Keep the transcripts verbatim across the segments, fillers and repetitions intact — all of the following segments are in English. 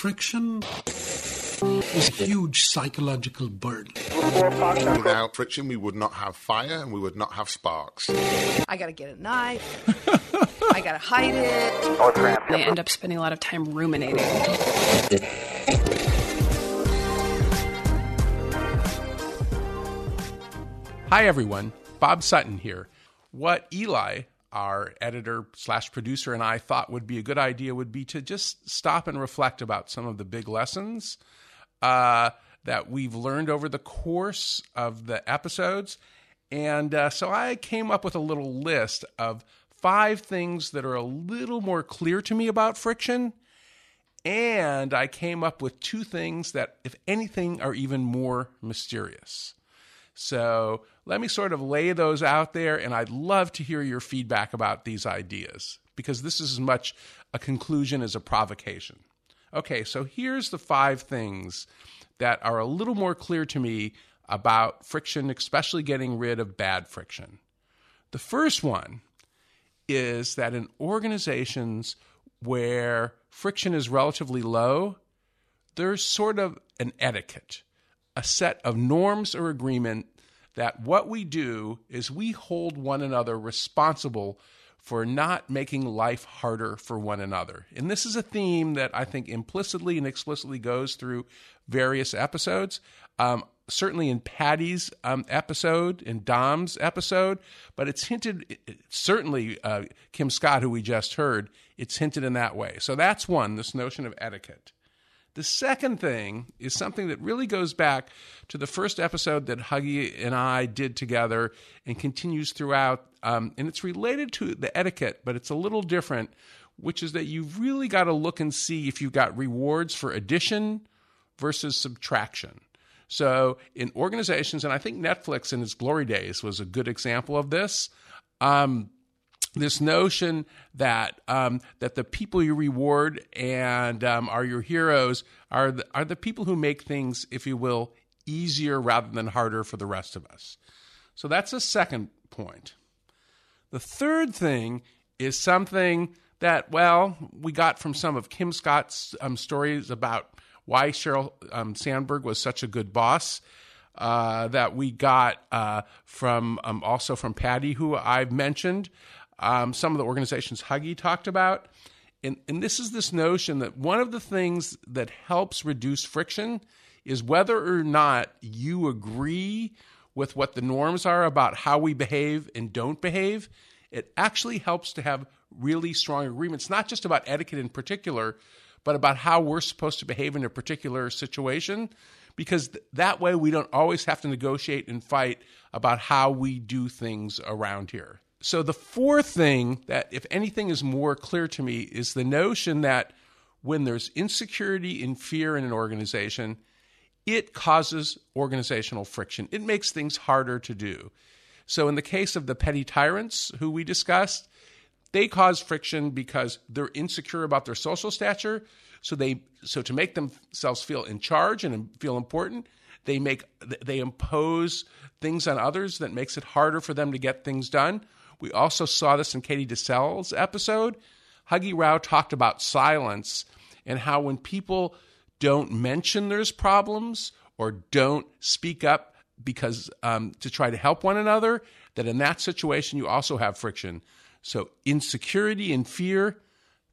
friction is a huge psychological burden. Without friction, we would not have fire and we would not have sparks. I gotta get a knife. I gotta hide it. I end up spending a lot of time ruminating. Hi, everyone. Bob Sutton here. What Eli, our editor slash producer, and I thought would be a good idea would be to just stop and reflect about some of the big lessons uh, that we've learned over the course of the episodes. And uh, so I came up with a little list of five things that are a little more clear to me about friction. And I came up with two things that, if anything, are even more mysterious. So let me sort of lay those out there, and I'd love to hear your feedback about these ideas, because this is as much a conclusion as a provocation. Okay, so here's the five things that are a little more clear to me about friction, especially getting rid of bad friction. The first one is that in organizations where friction is relatively low, there's sort of an etiquette, a set of norms or agreement that what we do is we hold one another responsible for not making life harder for one another. And this is a theme that I think implicitly and explicitly goes through various episodes, um, certainly in Patty's um, episode, in Dom's episode, but it's hinted, certainly uh, Kim Scott, who we just heard, it's hinted in that way. So that's one, this notion of etiquette. The second thing is something that really goes back to the first episode that Huggy and I did together and continues throughout, um, and it's related to the etiquette, but it's a little different, which is that you've really got to look and see if you've got rewards for addition versus subtraction. So in organizations, and I think Netflix in its glory days was a good example of this, um, this notion that um, that the people you reward and um, are your heroes are the, are the people who make things, if you will, easier rather than harder for the rest of us. So that's a second point. The third thing is something that, well, we got from some of Kim Scott's um, stories about why Sheryl um, Sandberg was such a good boss. Uh, that we got uh, from um, also from Patty, who I've mentioned. Um, some of the organizations Huggy talked about. And, and this is this notion that one of the things that helps reduce friction is whether or not you agree with what the norms are about how we behave and don't behave. It actually helps to have really strong agreements, not just about etiquette in particular, but about how we're supposed to behave in a particular situation, because th- that way we don't always have to negotiate and fight about how we do things around here. So the fourth thing that, if anything, is more clear to me is the notion that when there's insecurity and fear in an organization, it causes organizational friction. It makes things harder to do. So in the case of the petty tyrants who we discussed, they cause friction because they're insecure about their social stature. So they, so to make themselves feel in charge and feel important, they make they impose things on others that makes it harder for them to get things done. We also saw this in Katie DeSell's episode. Huggy Rao talked about silence and how when people don't mention there's problems or don't speak up because um, to try to help one another, that in that situation you also have friction. So insecurity and fear,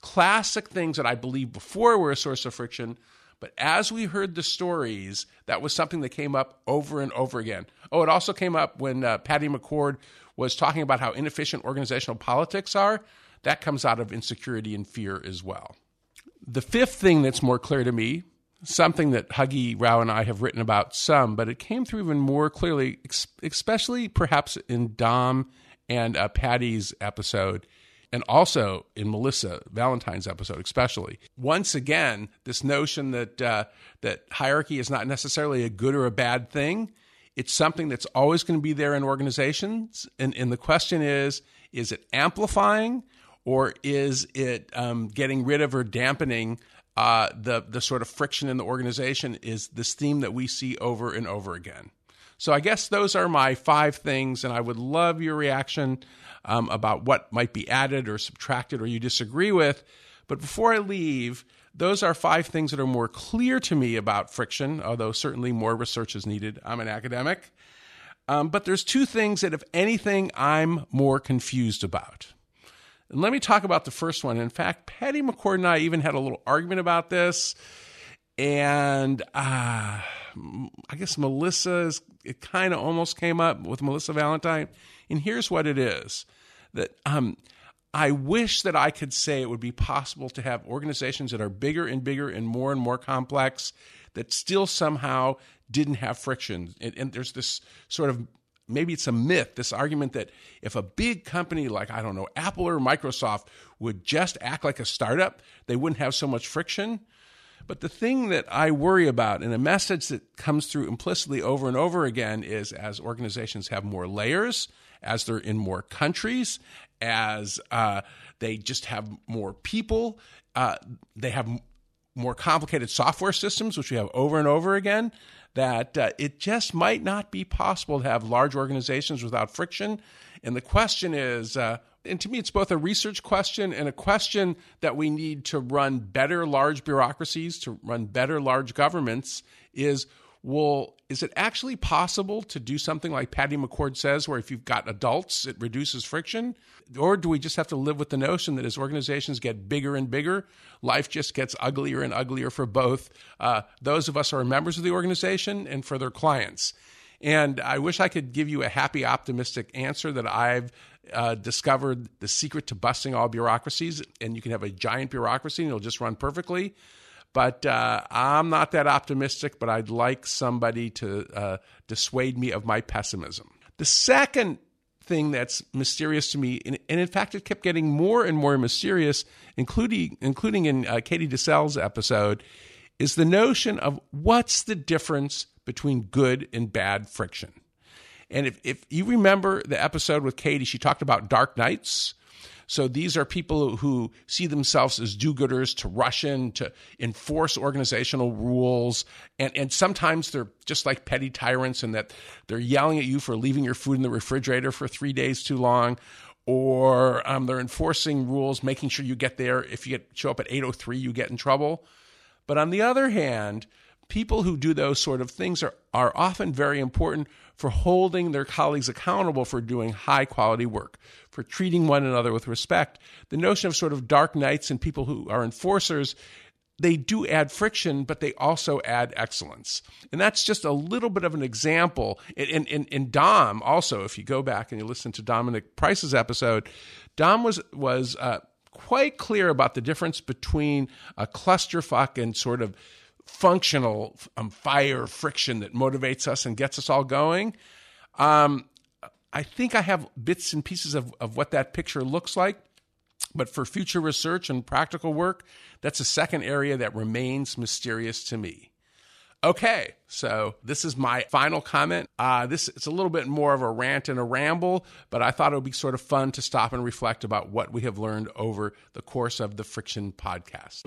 classic things that I believe before were a source of friction. But as we heard the stories, that was something that came up over and over again. Oh, it also came up when uh, Patty McCord was talking about how inefficient organizational politics are. That comes out of insecurity and fear as well. The fifth thing that's more clear to me, something that Huggy Rao and I have written about some, but it came through even more clearly, especially perhaps in Dom and uh, Patty's episode, and also in Melissa Valentine's episode especially. Once again, this notion that uh, that hierarchy is not necessarily a good or a bad thing. It's something that's always going to be there in organizations. And, and the question is, is it amplifying or is it um, getting rid of or dampening uh, the, the sort of friction in the organization is this theme that we see over and over again. So I guess those are my five things, and I would love your reaction um, about what might be added or subtracted or you disagree with. But before I leave, Those are five things that are more clear to me about friction, although certainly more research is needed. I'm an academic. Um, but there's two things that, if anything, I'm more confused about. And let me talk about the first one. In fact, Patty McCord and I even had a little argument about this. And uh, I guess Melissa's, it kind of almost came up with Melissa Valentine. And here's what it is. That um, I wish that I could say it would be possible to have organizations that are bigger and bigger and more and more complex that still somehow didn't have friction. And, and there's this sort of, maybe it's a myth, this argument that if a big company like, I don't know, Apple or Microsoft would just act like a startup, they wouldn't have so much friction. But the thing that I worry about, and a message that comes through implicitly over and over again, is as organizations have more layers, as they're in more countries, as uh, they just have more people, uh, they have m- more complicated software systems, which we have over and over again, that uh, it just might not be possible to have large organizations without friction. And the question is, uh, and to me, it's both a research question and a question that we need to run better large bureaucracies, to run better large governments, is, well, is it actually possible to do something like Patty McCord says, where if you've got adults, it reduces friction? Or do we just have to live with the notion that as organizations get bigger and bigger, life just gets uglier and uglier for both uh, those of us who are members of the organization and for their clients? And I wish I could give you a happy, optimistic answer that I've uh, discovered the secret to busting all bureaucracies, and you can have a giant bureaucracy and it'll just run perfectly. But uh, I'm not that optimistic, but I'd like somebody to uh, dissuade me of my pessimism. The second thing that's mysterious to me, and, and in fact, it kept getting more and more mysterious, including including in uh, Katie DeSell's episode, is the notion of what's the difference between good and bad friction. And if, if you remember the episode with Katie, she talked about dark nights. So these are people who see themselves as do-gooders, to rush in, to enforce organizational rules. And, and sometimes they're just like petty tyrants in that they're yelling at you for leaving your food in the refrigerator for three days too long, or um, they're enforcing rules, making sure you get there. If you get, show up at eight oh three, you get in trouble. But on the other hand, people who do those sort of things are, are often very important for holding their colleagues accountable for doing high-quality work, for treating one another with respect. The notion of sort of dark nights and people who are enforcers, they do add friction, but they also add excellence. And that's just a little bit of an example. And, and, and Dom also, if you go back and you listen to Dominic Price's episode, Dom was, was uh, quite clear about the difference between a clusterfuck and sort of functional um, fire friction that motivates us and gets us all going. Um, I think I have bits and pieces of, of what that picture looks like, but for future research and practical work, that's a second area that remains mysterious to me. Okay, so this is my final comment. Uh, this it's a little bit more of a rant and a ramble, but I thought it would be sort of fun to stop and reflect about what we have learned over the course of the Friction podcast.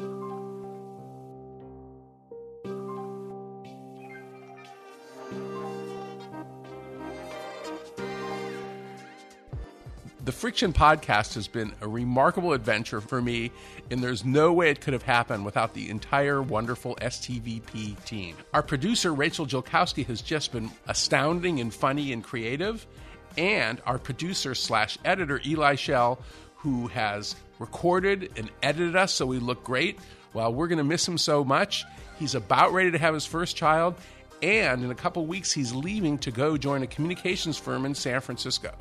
The Friction Podcast has been a remarkable adventure for me, and there's no way it could have happened without the entire wonderful S T V P team. Our producer, Rachel Jilkowski, has just been astounding and funny and creative, and our producer slash editor, Eli Shell, who has recorded and edited us so we look great. Well, we're going to miss him so much. He's about ready to have his first child, and in a couple weeks, he's leaving to go join a communications firm in San Francisco.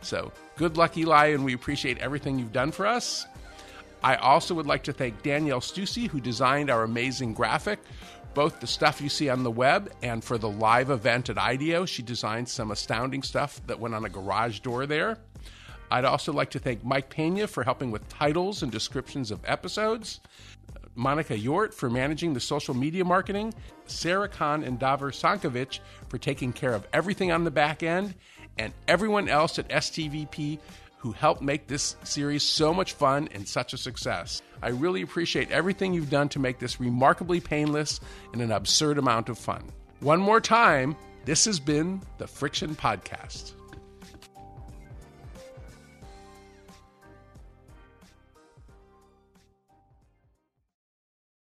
So good luck, Eli, and we appreciate everything you've done for us. I also would like to thank Danielle Stussy, who designed our amazing graphic, both the stuff you see on the web and for the live event at IDEO. She designed some astounding stuff that went on a garage door there. I'd also like to thank Mike Pena for helping with titles and descriptions of episodes, Monica Yort for managing the social media marketing, Sarah Khan and Davar Sankovic for taking care of everything on the back end, and everyone else at S T V P who helped make this series so much fun and such a success. I really appreciate everything you've done to make this remarkably painless and an absurd amount of fun. One more time, this has been the Friction Podcast.